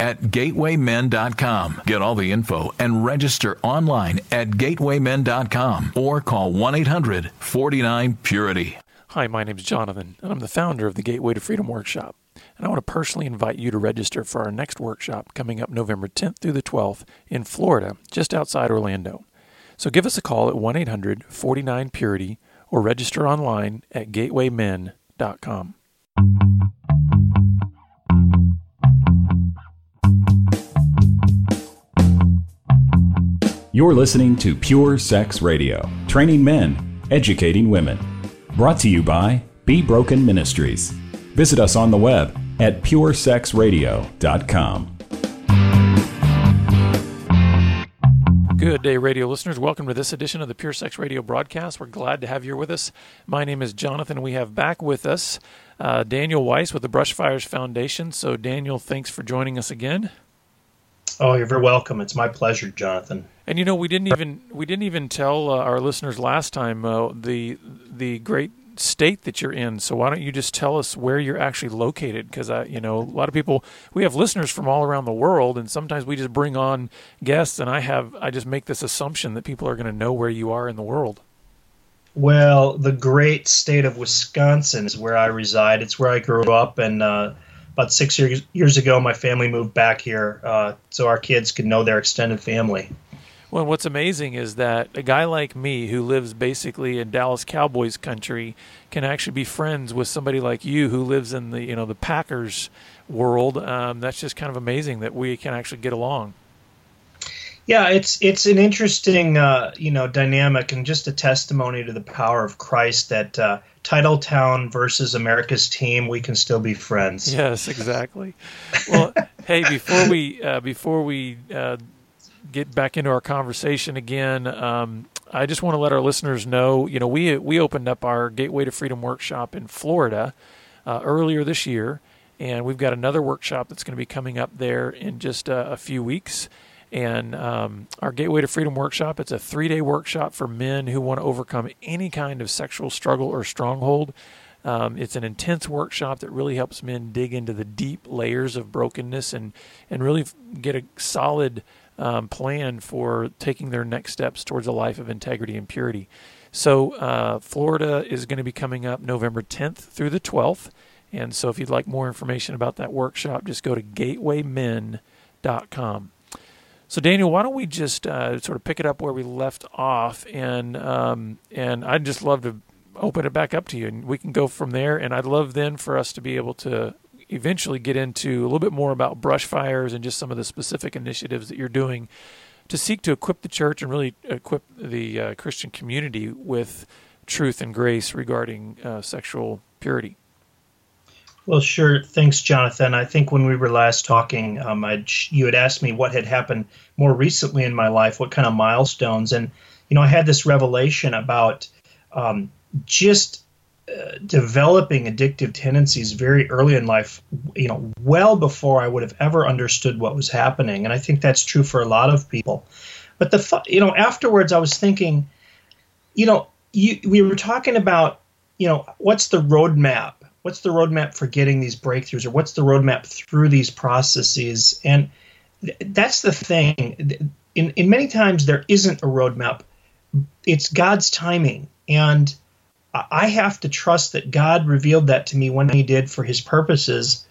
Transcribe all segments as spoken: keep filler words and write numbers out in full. at gateway men dot com. Get all the info and register online at gateway men dot com or call one eight hundred forty-nine purity. Hi, my name is Jonathan, and I'm the founder of the Gateway to Freedom Workshop. And I want to personally invite you to register for our next workshop coming up November tenth through the twelfth in Florida, just outside Orlando. So give us a call at one eight hundred forty-nine purity or register online at gateway men dot com. You're listening to Pure Sex Radio, training men, educating women. Brought to you by Be Broken Ministries. Visit us on the web at pure sex radio dot com. Good day, radio listeners. Welcome to this edition of the Pure Sex Radio broadcast. We're glad to have you with us. My name is Jonathan. We have back with us uh, Daniel Weiss with the Brushfires Foundation. So, Daniel, thanks for joining us again. Oh, you're very welcome. It's my pleasure, Jonathan. And you know, we didn't even we didn't even tell uh, our listeners last time uh, the the great state that you're in. So why don't you just tell us where you're actually located? Because I, you know, a lot of people, we have listeners from all around the world, and sometimes we just bring on guests, and I have I just make this assumption that people are going to know where you are in the world. Well, the great state of Wisconsin is where I reside. It's where I grew up, and uh, about six years years ago, my family moved back here, uh, so our kids could know their extended family. Well, what's amazing is that a guy like me who lives basically in Dallas Cowboys country can actually be friends with somebody like you who lives in the, you know, the Packers world. Um, that's just kind of amazing that we can actually get along. Yeah, it's it's an interesting, uh, you know, dynamic, and just a testimony to the power of Christ that uh, Titletown versus America's team, we can still be friends. Yes, exactly. Well, hey, before we uh, before we uh, get back into our conversation again, um, I just want to let our listeners know, you know, we we opened up our Gateway to Freedom workshop in Florida uh, earlier this year, and we've got another workshop that's going to be coming up there in just uh, a few weeks. And um, our Gateway to Freedom workshop, it's a three-day workshop for men who want to overcome any kind of sexual struggle or stronghold. Um, it's an intense workshop that really helps men dig into the deep layers of brokenness and, and really get a solid um, plan for taking their next steps towards a life of integrity and purity. So uh, Florida is going to be coming up November tenth through the twelfth. And so if you'd like more information about that workshop, just go to gateway men dot com. So, Daniel, why don't we just uh, sort of pick it up where we left off, and um, and I'd just love to open it back up to you, and we can go from there. And I'd love then for us to be able to eventually get into a little bit more about Brushfires and just some of the specific initiatives that you're doing to seek to equip the church and really equip the uh, Christian community with truth and grace regarding uh, sexual purity. Well, sure. Thanks, Jonathan. I think when we were last talking, um, I'd, you had asked me what had happened more recently in my life, what kind of milestones. And, you know, I had this revelation about um, just uh, developing addictive tendencies very early in life, you know, well before I would have ever understood what was happening. And I think that's true for a lot of people. But, the you know, afterwards I was thinking, you know, you, we were talking about, you know, what's the roadmap? What's the roadmap for getting these breakthroughs, or what's the roadmap through these processes? And th- that's the thing. In, in many times, there isn't a roadmap. It's God's timing. And I have to trust that God revealed that to me when he did, for his purposes.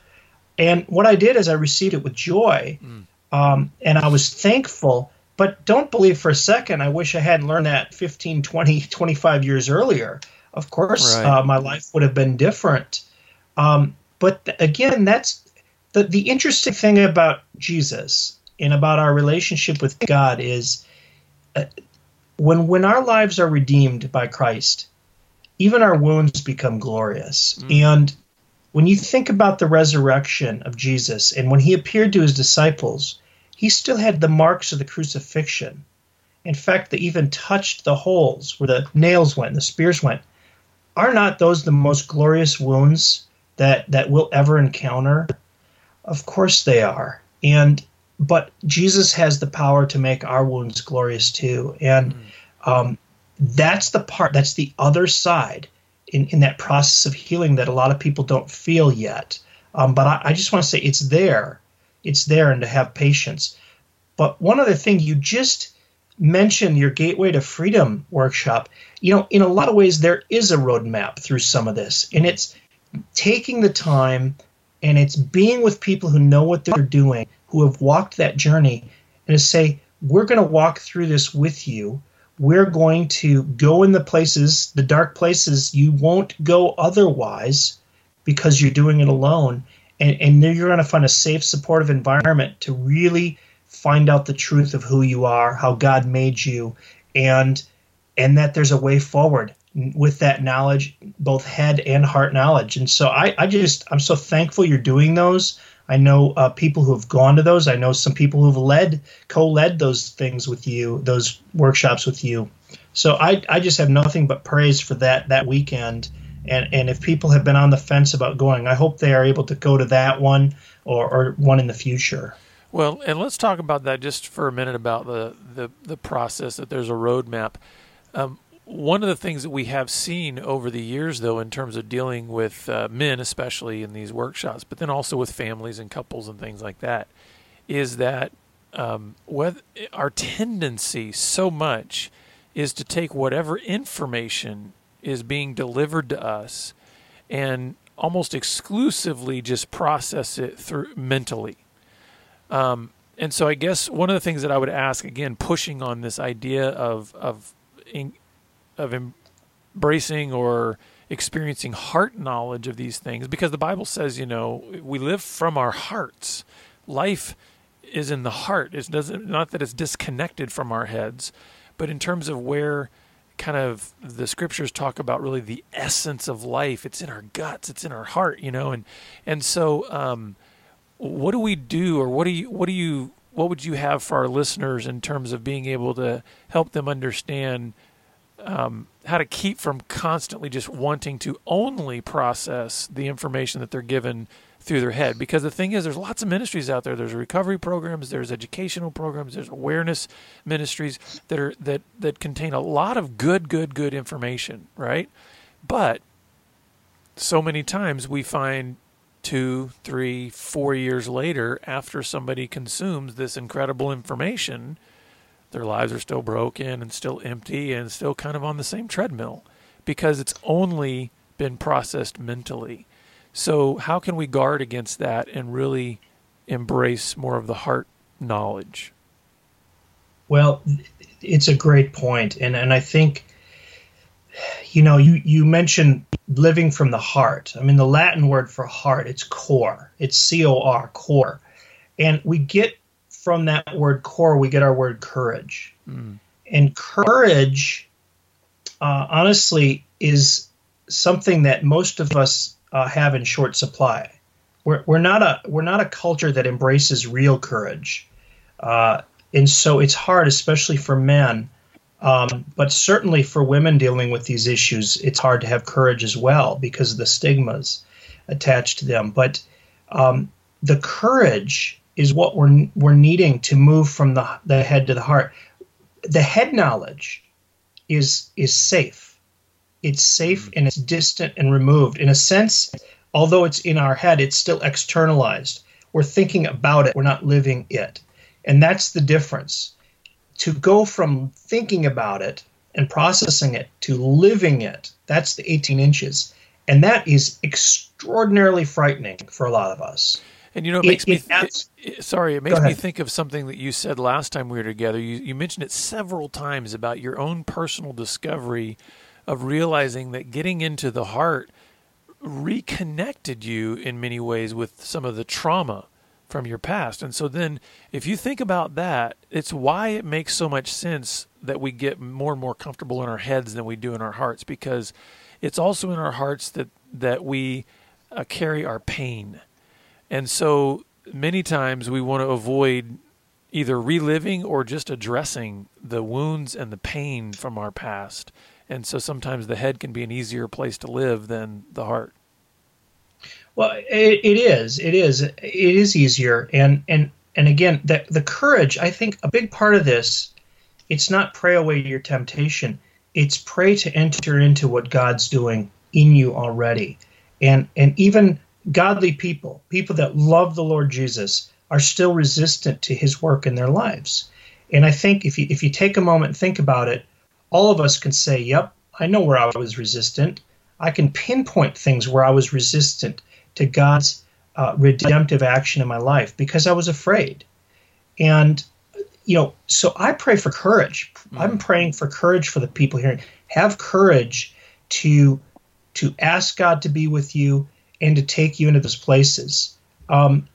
And what I did is I received it with joy, mm. um, and I was thankful. But don't believe for a second I wish I hadn't learned that fifteen, twenty, twenty-five years earlier. Of course, right. uh, my life would have been different. Um, but th- again, that's the, the interesting thing about Jesus and about our relationship with God is uh, when when our lives are redeemed by Christ, even our wounds become glorious. Mm. And When you think about the resurrection of Jesus and when he appeared to his disciples, he still had the marks of the crucifixion. In fact, they even touched the holes where the nails went, the spears went. Are not those the most glorious wounds that, that we'll ever encounter? Of course they are. And but Jesus has the power to make our wounds glorious too. And mm. um, that's the part, that's the other side in, in that process of healing that a lot of people don't feel yet. Um, but I, I just want to say it's there. It's there, and to have patience. But one other thing, you just mentioned your Gateway to Freedom workshop. You know, in a lot of ways, there is a roadmap through some of this. And it's taking the time, and it's being with people who know what they're doing, who have walked that journey, and to say, we're going to walk through this with you. We're going to go in the places, the dark places you won't go otherwise because you're doing it alone. And, and you're going to find a safe, supportive environment to really find out the truth of who you are, how God made you, and and that there's a way forward with that knowledge, both head and heart knowledge. And so I, I just, I'm so thankful you're doing those. I know uh, people who have gone to those. I know some people who have led, co-led those things with you, those workshops with you. So I, I just have nothing but praise for that that weekend. And and if people have been on the fence about going, I hope they are able to go to that one or, or one in the future. Well, and let's talk about that just for a minute, about the, the, the process, that there's a roadmap. Um, one of the things that we have seen over the years, though, in terms of dealing with uh, men, especially in these workshops, but then also with families and couples and things like that, is that um, whether, our tendency so much is to take whatever information is being delivered to us and almost exclusively just process it through mentally. Um, and so I guess one of the things that I would ask, again, pushing on this idea of of in, of embracing or experiencing heart knowledge of these things, because the Bible says, you know, we live from our hearts. Life is in the heart. It doesn't, not that it's disconnected from our heads, but in terms of where kind of the scriptures talk about really the essence of life. It's in our guts, it's in our heart, you know? And, and so, um, what do we do, or what do you, what do you, what would you have for our listeners in terms of being able to help them understand, um, how to keep from constantly just wanting to only process the information that they're given through their head? Because the thing is, there's lots of ministries out there. There's recovery programs, there's educational programs, there's awareness ministries that are that that contain a lot of good, good, good information, right? But so many times we find two, three, four years later, after somebody consumes this incredible information, their lives are still broken and still empty and still kind of on the same treadmill because it's only been processed mentally. So how can we guard against that and really embrace more of the heart knowledge? Well, it's a great point. And and I think, you know, you, you mentioned living from the heart. I mean, the Latin word for heart, it's core. It's C O R, core. And we get from that word core, we get our word courage. Mm. And courage, uh, honestly, is something that most of us Uh, have in short supply. We're we're not a we're not a culture that embraces real courage, uh, and so it's hard, especially for men, um, but certainly for women dealing with these issues, it's hard to have courage as well because of the stigmas attached to them. But um, the courage is what we're we're needing to move from the the head to the heart. The head knowledge is is safe. It's safe and it's distant and removed. In a sense, although it's in our head, it's still externalized. We're thinking about it. We're not living it. And that's the difference. To go from thinking about it and processing it to living it, that's the eighteen inches. And that is extraordinarily frightening for a lot of us. And, you know, it makes it, me th- it, sorry, it makes me think of something that you said last time we were together. You, you mentioned it several times about your own personal discovery of realizing that getting into the heart reconnected you in many ways with some of the trauma from your past. And so then if you think about that, it's why it makes so much sense that we get more and more comfortable in our heads than we do in our hearts, because it's also in our hearts that, that we uh, carry our pain. And so many times we want to avoid either reliving or just addressing the wounds and the pain from our past. And so sometimes the head can be an easier place to live than the heart. Well, it, it is. It is. It is easier. And and and again, the, the courage, I think a big part of this, it's not pray away your temptation. It's pray to enter into what God's doing in you already. And and even godly people, people that love the Lord Jesus, are still resistant to his work in their lives. And I think if you if you take a moment and think about it, all of us can say, yep, I know where I was resistant. I can pinpoint things where I was resistant to God's uh, redemptive action in my life because I was afraid. And, you know, so I pray for courage. Mm-hmm. I'm praying for courage for the people here. Have courage to to ask God to be with you and to take you into those places. Um,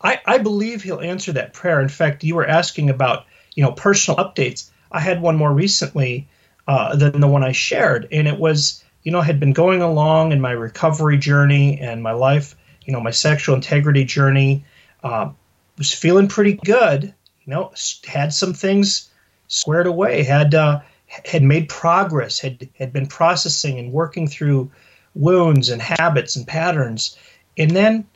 I, I believe he'll answer that prayer. In fact, you were asking about, you know, personal updates. I had one more recently uh, than the one I shared, and it was, you know, I had been going along in my recovery journey and my life, you know, my sexual integrity journey, uh, was feeling pretty good, you know, had some things squared away, had uh, had made progress, had, had been processing and working through wounds and habits and patterns. And then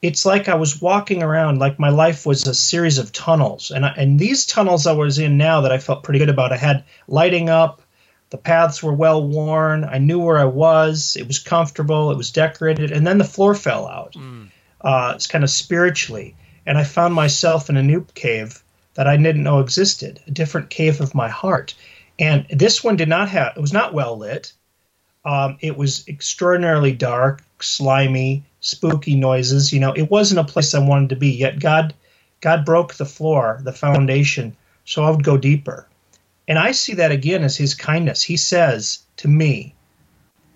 it's like I was walking around like my life was a series of tunnels. And, I, and these tunnels I was in now that I felt pretty good about, I had lighting up. The paths were well-worn. I knew where I was. It was comfortable. It was decorated. And then the floor fell out. Mm. Uh, it's kind of spiritually. And I found myself in a new cave that I didn't know existed, a different cave of my heart. And this one did not have, it was not well-lit. Um, it was extraordinarily dark, slimy, spooky noises. You know, it wasn't a place I wanted to be. Yet God, God broke the floor, the foundation, so I would go deeper. And I see that again as his kindness. He says to me,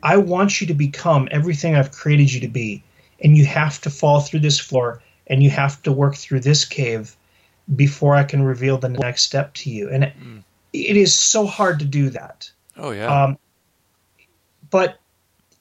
I want you to become everything I've created you to be, and you have to fall through this floor, and you have to work through this cave before I can reveal the next step to you. And mm. it, it is so hard to do that. Oh, yeah. Um, but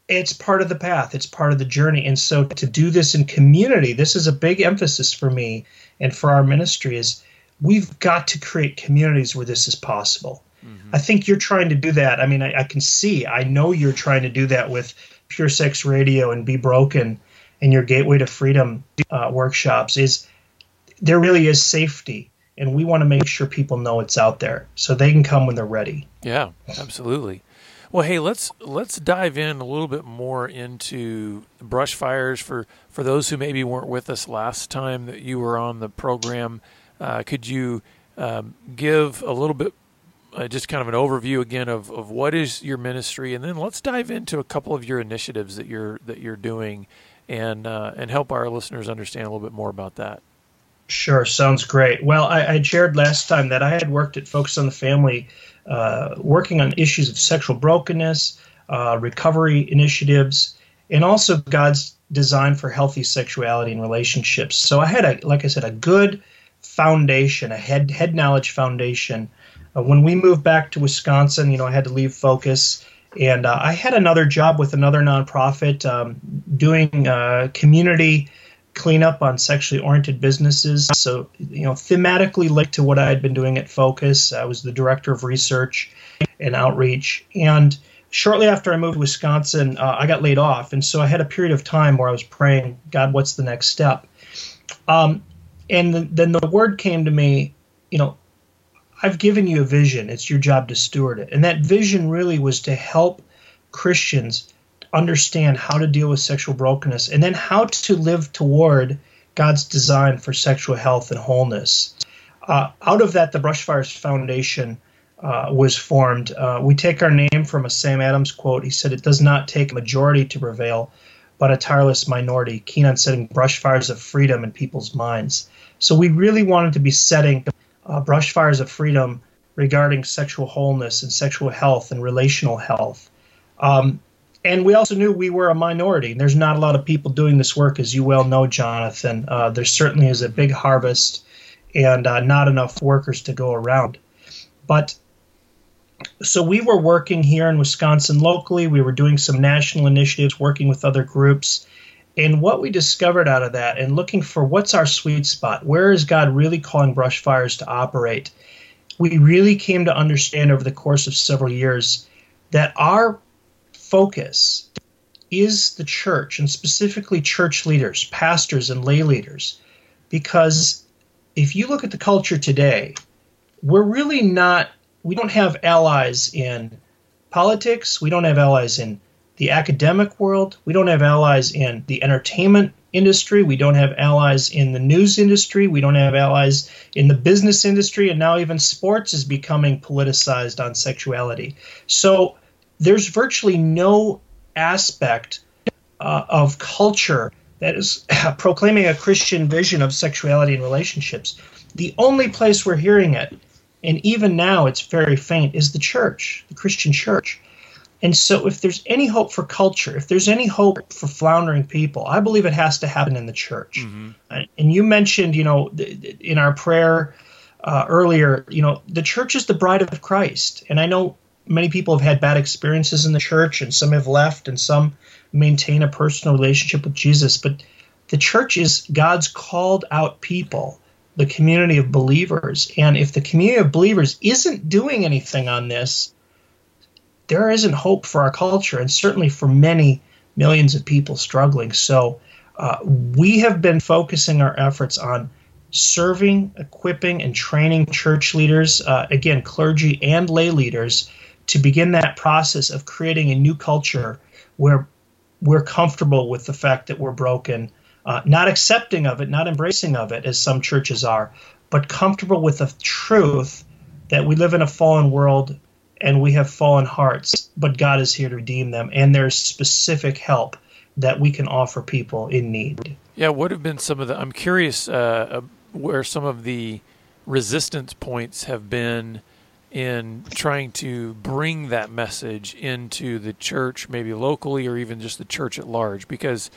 it's part of the path. It's part of the journey. And so to do this in community, this is a big emphasis for me and for our ministry is, we've got to create communities where this is possible. Mm-hmm. I think you're trying to do that. I mean, I, I can see, I know you're trying to do that with Pure Sex Radio and Be Broken and your Gateway to Freedom uh, workshops. Is there really is safety, and we want to make sure people know it's out there so they can come when they're ready. Yeah, absolutely. Well, hey, let's let's dive in a little bit more into Brushfires for, for those who maybe weren't with us last time that you were on the program. Uh, could you um, give a little bit, uh, just kind of an overview again of, of what is your ministry, and then let's dive into a couple of your initiatives that you're that you're doing, and uh, and help our listeners understand a little bit more about that. Sure, sounds great. Well, I, I shared last time that I had worked at Focus on the Family, uh, working on issues of sexual brokenness, uh, recovery initiatives, and also God's design for healthy sexuality and relationships. So I had, a, like I said, a good foundation, a head head knowledge foundation. Uh, when we moved back to Wisconsin, you know, I had to leave Focus, and uh, I had another job with another nonprofit um, doing uh, community cleanup on sexually oriented businesses. So, you know, thematically linked to what I had been doing at Focus. I was the director of research and outreach. And shortly after I moved to Wisconsin, uh, I got laid off, and so I had a period of time where I was praying, God, what's the next step? Um, And the, then the word came to me, you know, I've given you a vision. It's your job to steward it. And that vision really was to help Christians understand how to deal with sexual brokenness and then how to live toward God's design for sexual health and wholeness. Uh, out of that, the Brushfires Foundation uh, was formed. Uh, we take our name from a Sam Adams quote. He said, "It does not take a majority to prevail, but a tireless minority, keen on setting brushfires of freedom in people's minds." So we really wanted to be setting uh, brushfires of freedom regarding sexual wholeness and sexual health and relational health. Um, and we also knew we were a minority. There's not a lot of people doing this work, as you well know, Jonathan. Uh, there certainly is a big harvest and uh, not enough workers to go around. But so we were working here in Wisconsin locally. We were doing some national initiatives, working with other groups. And what we discovered out of that, and looking for what's our sweet spot, where is God really calling Brushfires to operate, we really came to understand over the course of several years that our focus is the church, and specifically church leaders, pastors and lay leaders. Because if you look at the culture today, we're really not, we don't have allies in politics, we don't have allies in the academic world, we don't have allies in the entertainment industry, we don't have allies in the news industry, we don't have allies in the business industry, and now even sports is becoming politicized on sexuality. So there's virtually no aspect uh, of culture that is proclaiming a Christian vision of sexuality and relationships. The only place we're hearing it, and even now it's very faint, is the church, the Christian church. And so if there's any hope for culture, if there's any hope for floundering people, I believe it has to happen in the church. Mm-hmm. And you mentioned, you know, in our prayer uh, earlier, you know, the church is the bride of Christ. And I know many people have had bad experiences in the church, and some have left, and some maintain a personal relationship with Jesus. But the church is God's called out people, the community of believers. And if the community of believers isn't doing anything on this, there isn't hope for our culture, and certainly for many millions of people struggling. So uh, we have been focusing our efforts on serving, equipping, and training church leaders, uh, again, clergy and lay leaders, to begin that process of creating a new culture where we're comfortable with the fact that we're broken, uh, not accepting of it, not embracing of it, as some churches are, but comfortable with the truth that we live in a fallen world and we have fallen hearts, but God is here to redeem them, and there's specific help that we can offer people in need. Yeah, what have been some of the, I'm curious uh, where some of the resistance points have been in trying to bring that message into the church, maybe locally or even just the church at large, because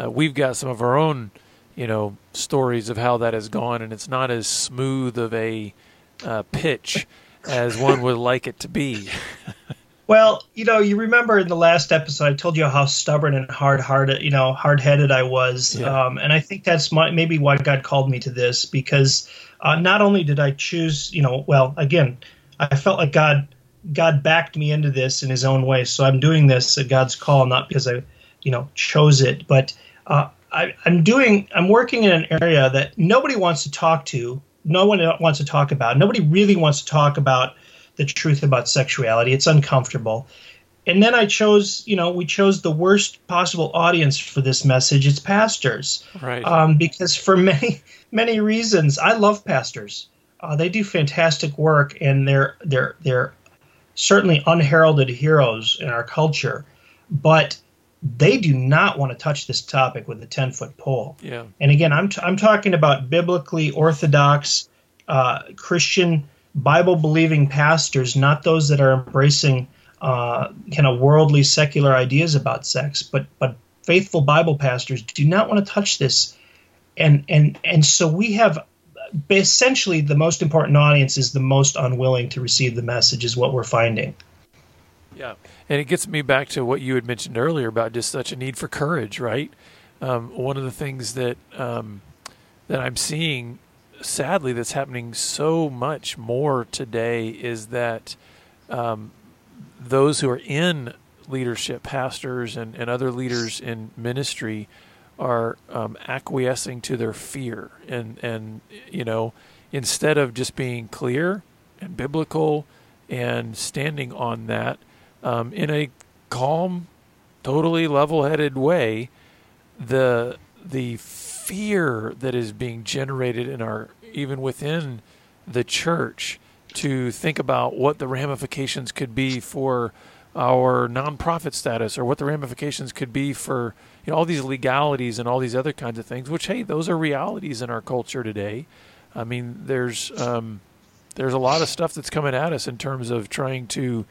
uh, we've got some of our own, you know, stories of how that has gone, and it's not as smooth of a uh, pitch as one would like it to be. Well, you know, you remember in the last episode, I told you how stubborn and hard-hearted, you know, hard-headed I was. Yeah. Um, and I think that's my, maybe why God called me to this, because uh, not only did I choose, you know, well, again, I felt like God God backed me into this in his own way, so I'm doing this at God's call, not because I, you know, chose it. But uh, I, I'm doing I'm working in an area that nobody wants to talk to, no one wants to talk about. Nobody really wants to talk about the truth about sexuality. It's uncomfortable. And then I chose, you know, we chose the worst possible audience for this message. It's pastors, right? Um, because for many many reasons, I love pastors. Uh, they do fantastic work, and they're they're they're certainly unheralded heroes in our culture. But they do not want to touch this topic with a ten-foot pole. Yeah. And again, I'm t- I'm talking about biblically orthodox uh, Christian Bible-believing pastors, not those that are embracing uh, kind of worldly secular ideas about sex. But but faithful Bible pastors do not want to touch this, and and and so we have. Essentially, the most important audience is the most unwilling to receive the message, is what we're finding. Yeah, and it gets me back to what you had mentioned earlier about just such a need for courage, right? Um, one of the things that um, that I'm seeing, sadly, that's happening so much more today is that um, those who are in leadership, pastors and, and other leaders in ministry, are um, acquiescing to their fear, and, and, you know, instead of just being clear and biblical and standing on that um, in a calm, totally level-headed way, the the fear that is being generated in our, even within the church, to think about what the ramifications could be for our nonprofit status, or what the ramifications could be for, you know, all these legalities and all these other kinds of things, which, hey, those are realities in our culture today. I mean, there's um, there's a lot of stuff that's coming at us in terms of trying to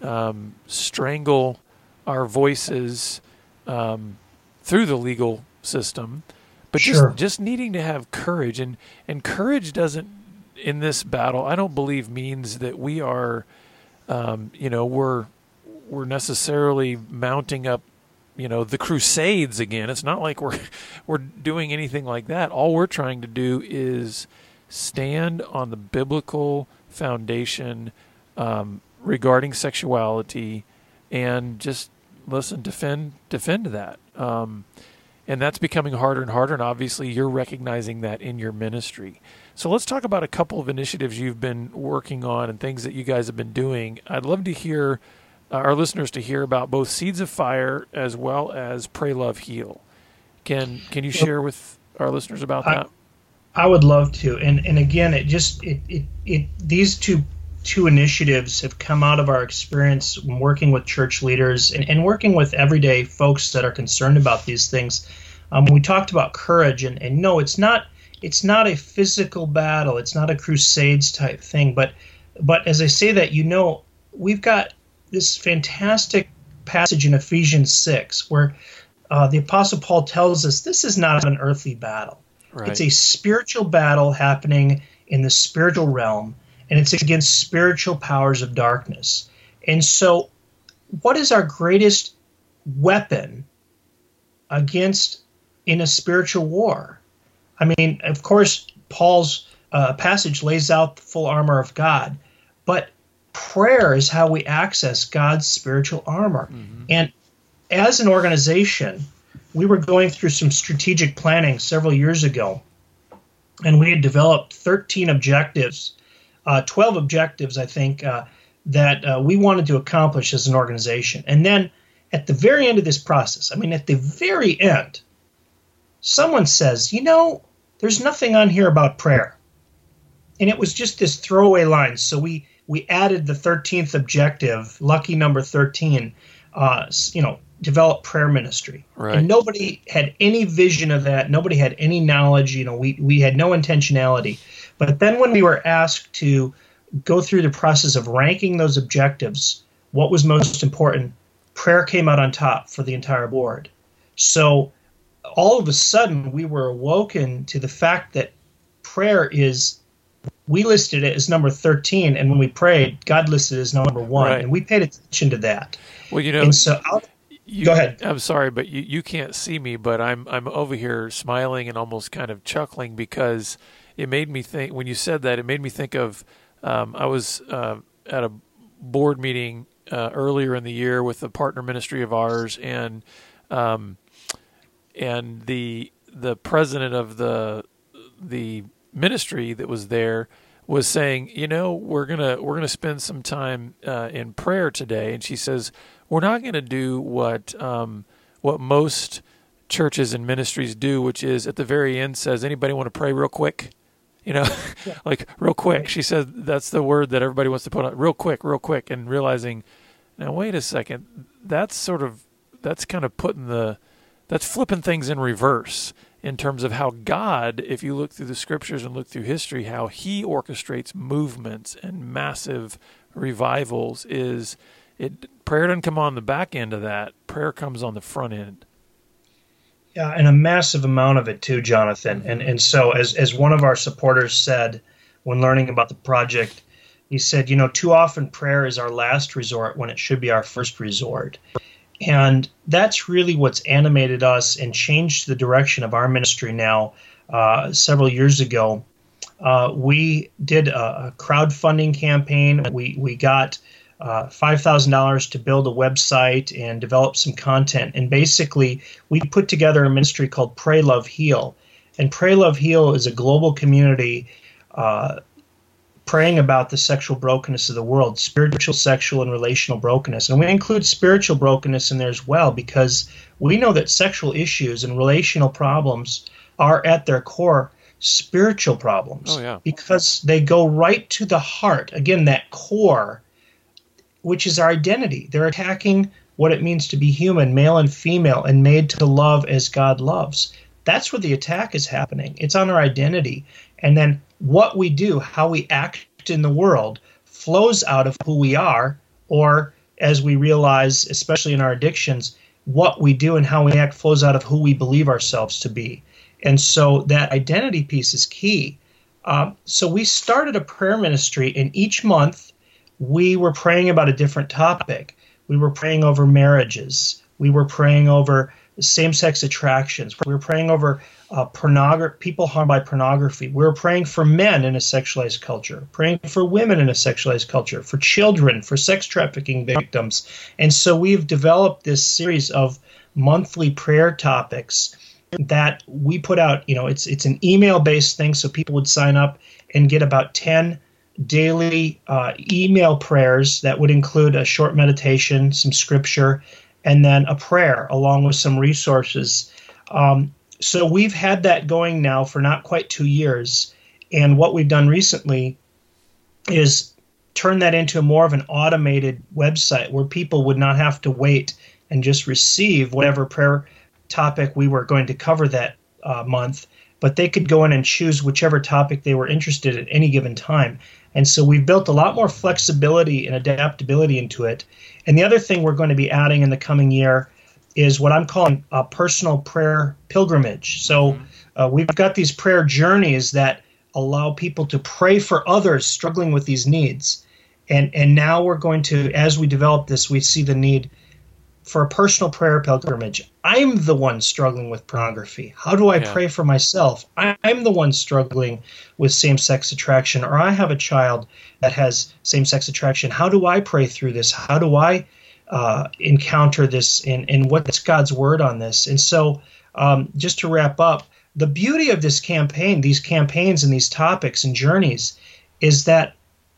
um, strangle our voices um, through the legal system, but sure. just, just needing to have courage. And, and courage doesn't, in this battle, I don't believe means that we are, um, you know, we're, we're necessarily mounting up you know, the Crusades again. It's not like we're we're doing anything like that. All we're trying to do is stand on the biblical foundation um, regarding sexuality, and just listen, defend defend that. Um, and that's becoming harder and harder. And obviously, you're recognizing that in your ministry. So let's talk about a couple of initiatives you've been working on and things that you guys have been doing. I'd love to hear uh, our listeners to hear about both Seeds of Fire as well as Pray, Love, Heal. Can can you share with our listeners about that? I, I would love to. And and again, it just it it, it these two two initiatives have come out of our experience when working with church leaders and, and working with everyday folks that are concerned about these things. Um, we talked about courage, and, and no, it's not. It's not a physical battle. It's not a crusades type thing. But but as I say that, you know, we've got this fantastic passage in Ephesians six where uh, the Apostle Paul tells us this is not an earthly battle. Right. It's a spiritual battle happening in the spiritual realm, and it's against spiritual powers of darkness. And so what is our greatest weapon against in a spiritual war? I mean, of course, Paul's uh, passage lays out the full armor of God, but prayer is how we access God's spiritual armor. Mm-hmm. And as an organization, we were going through some strategic planning several years ago, and we had developed thirteen objectives, uh, twelve objectives, I think, uh, that uh, we wanted to accomplish as an organization. And then at the very end of this process, I mean, at the very end, someone says, you know, there's nothing on here about prayer. And it was just this throwaway line. So we, we added the thirteenth objective, lucky number thirteen, uh, you know, develop prayer ministry. Right. And nobody had any vision of that. Nobody had any knowledge. You know, we, we had no intentionality. But then when we were asked to go through the process of ranking those objectives, what was most important, prayer came out on top for the entire board. So all of a sudden, we were awoken to the fact that prayer is, we listed it as number thirteen, and when we prayed, God listed it as number one, right. And we paid attention to that. Well, you know, and so I'll, you, go ahead. I'm sorry, but you, you can't see me, but I'm I'm over here smiling and almost kind of chuckling because it made me think, when you said that, it made me think of, um, I was uh, at a board meeting uh, earlier in the year with a partner ministry of ours, and um And the the president of the the ministry that was there was saying, you know, we're gonna we're gonna spend some time uh, in prayer today. And she says, we're not gonna do what um, what most churches and ministries do, which is at the very end says, anybody want to pray real quick? You know, yeah. Like real quick. She says that's the word that everybody wants to put on, real quick, real quick. And realizing, now wait a second, that's sort of that's kind of putting the That's flipping things in reverse in terms of how God, if you look through the scriptures and look through history, how he orchestrates movements and massive revivals is it prayer doesn't come on the back end of that. Prayer comes on the front end. Yeah, and a massive amount of it too, Jonathan. And and so as as one of our supporters said when learning about the project, he said, you know, too often prayer is our last resort when it should be our first resort. And that's really what's animated us and changed the direction of our ministry now. Uh, several years ago, uh, we did a, a crowdfunding campaign. We we got uh, five thousand dollars to build a website and develop some content. And basically, we put together a ministry called Pray, Love, Heal. And Pray, Love, Heal is a global community uh praying about the sexual brokenness of the world, spiritual, sexual, and relational brokenness. And we include spiritual brokenness in there as well because we know that sexual issues and relational problems are at their core spiritual problems. Oh, yeah. Because they go right to the heart. Again, that core, which is our identity. They're attacking what it means to be human, male and female, and made to love as God loves. That's where the attack is happening. It's on our identity. And then what we do, how we act in the world, flows out of who we are, or as we realize, especially in our addictions, what we do and how we act flows out of who we believe ourselves to be. And so that identity piece is key. Um, so we started a prayer ministry, and each month we were praying about a different topic. We were praying over marriages. We were praying over same-sex attractions. We were praying over uh, pornogra- people harmed by pornography. We were praying for men in a sexualized culture, praying for women in a sexualized culture, for children, for sex trafficking victims. And so we've developed this series of monthly prayer topics that we put out. You know, it's it's an email-based thing, so people would sign up and get about ten daily uh, email prayers that would include a short meditation, some scripture, and then a prayer along with some resources. Um, so we've had that going now for not quite two years. And what we've done recently is turn that into more of an automated website where people would not have to wait and just receive whatever prayer topic we were going to cover that uh, month, but they could go in and choose whichever topic they were interested in at any given time. And so we've built a lot more flexibility and adaptability into it. And the other thing we're going to be adding in the coming year is what I'm calling a personal prayer pilgrimage. So uh, we've got these prayer journeys that allow people to pray for others struggling with these needs. And, and now we're going to, as we develop this, we see the need for a personal prayer pilgrimage. I'm the one struggling with pornography. How do I yeah. pray for myself? I'm the one struggling with same-sex attraction, or I have a child that has same-sex attraction. How do I pray through this? How do I uh, encounter this, and, and what's God's word on this? And so um, just to wrap up, the beauty of this campaign, these campaigns and these topics and journeys, is that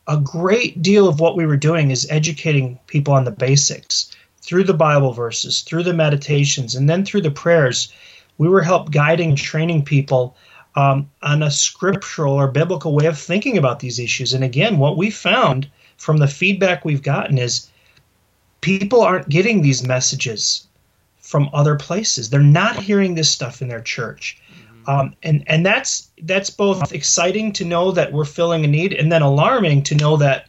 a great deal of what we were doing is educating people on the basics. Through the Bible verses, through the meditations, and then through the prayers, we were help guiding and training people um, on a scriptural or biblical way of thinking about these issues. And again, what we found from the feedback we've gotten is people aren't getting these messages from other places. They're not hearing this stuff in their church. Um, and and that's that's both exciting to know that we're filling a need, and then alarming to know that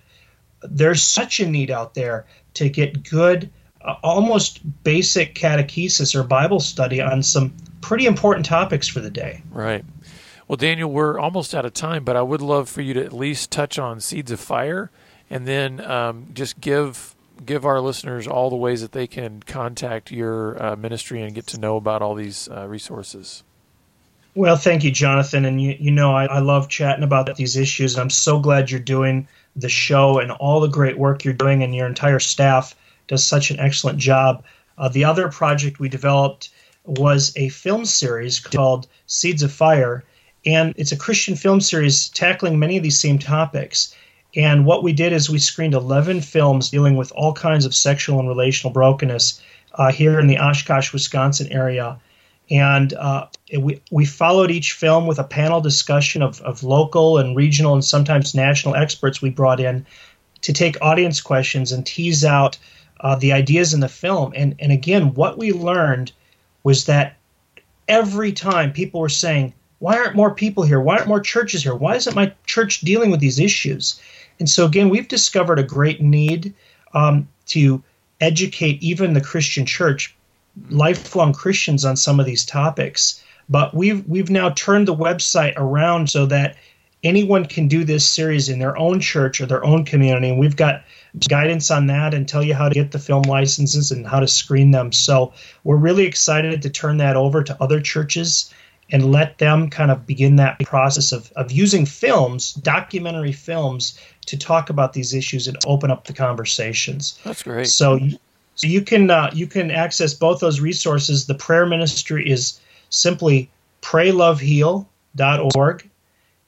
there's such a need out there to get good, Uh, almost basic catechesis or Bible study on some pretty important topics for the day. Right. Well, Daniel, we're almost out of time, but I would love for you to at least touch on Seeds of Fire, and then um, just give give our listeners all the ways that they can contact your uh, ministry and get to know about all these uh, resources. Well, thank you, Jonathan. And you, you know, I, I love chatting about these issues, and I'm so glad you're doing the show and all the great work you're doing, and your entire staff does such an excellent job. Uh, the other project we developed was a film series called Seeds of Fire, and it's a Christian film series tackling many of these same topics. And what we did is we screened eleven films dealing with all kinds of sexual and relational brokenness uh, here in the Oshkosh, Wisconsin area. And uh, we we followed each film with a panel discussion of, of local and regional and sometimes national experts we brought in to take audience questions and tease out Uh, the ideas in the film. And, and again, what we learned was that every time people were saying, why aren't more people here? Why aren't more churches here? Why isn't my church dealing with these issues? And so again, we've discovered a great need um, to educate even the Christian church, lifelong Christians, on some of these topics. But we've, we've now turned the website around so that anyone can do this series in their own church or their own community, and we've got guidance on that and tell you how to get the film licenses and how to screen them. So we're really excited to turn that over to other churches and let them kind of begin that process of, of using films, documentary films, to talk about these issues and open up the conversations. That's great. So, so you can uh, you can access both those resources. The prayer ministry is simply pray love heal dot org.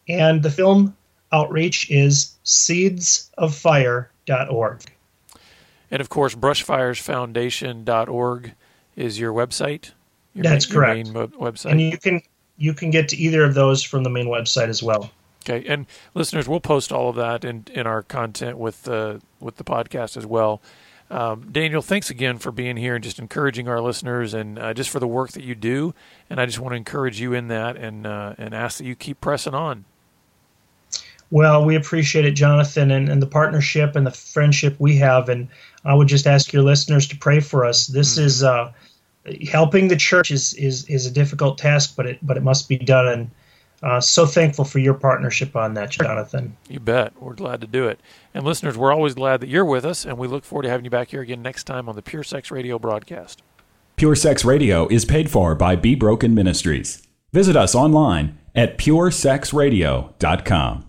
And the film outreach is seeds of fire dot org. And, of course, brushfires foundation dot org is your website? Your That's main, correct. Your main website. And you can, you can get to either of those from the main website as well. Okay. And, listeners, we'll post all of that in, in our content with, uh, with the podcast as well. Um, Daniel, thanks again for being here and just encouraging our listeners, and uh, just for the work that you do. And I just want to encourage you in that, and uh, and ask that you keep pressing on. Well, we appreciate it, Jonathan, and, and the partnership and the friendship we have. And I would just ask your listeners to pray for us. This mm. is uh, helping the church is, is is a difficult task, but it but it must be done. And uh, so thankful for your partnership on that, Jonathan. You bet. We're glad to do it. And listeners, we're always glad that you're with us, and we look forward to having you back here again next time on the Pure Sex Radio broadcast. Pure Sex Radio is paid for by Be Broken Ministries. Visit us online at pure sex radio dot com.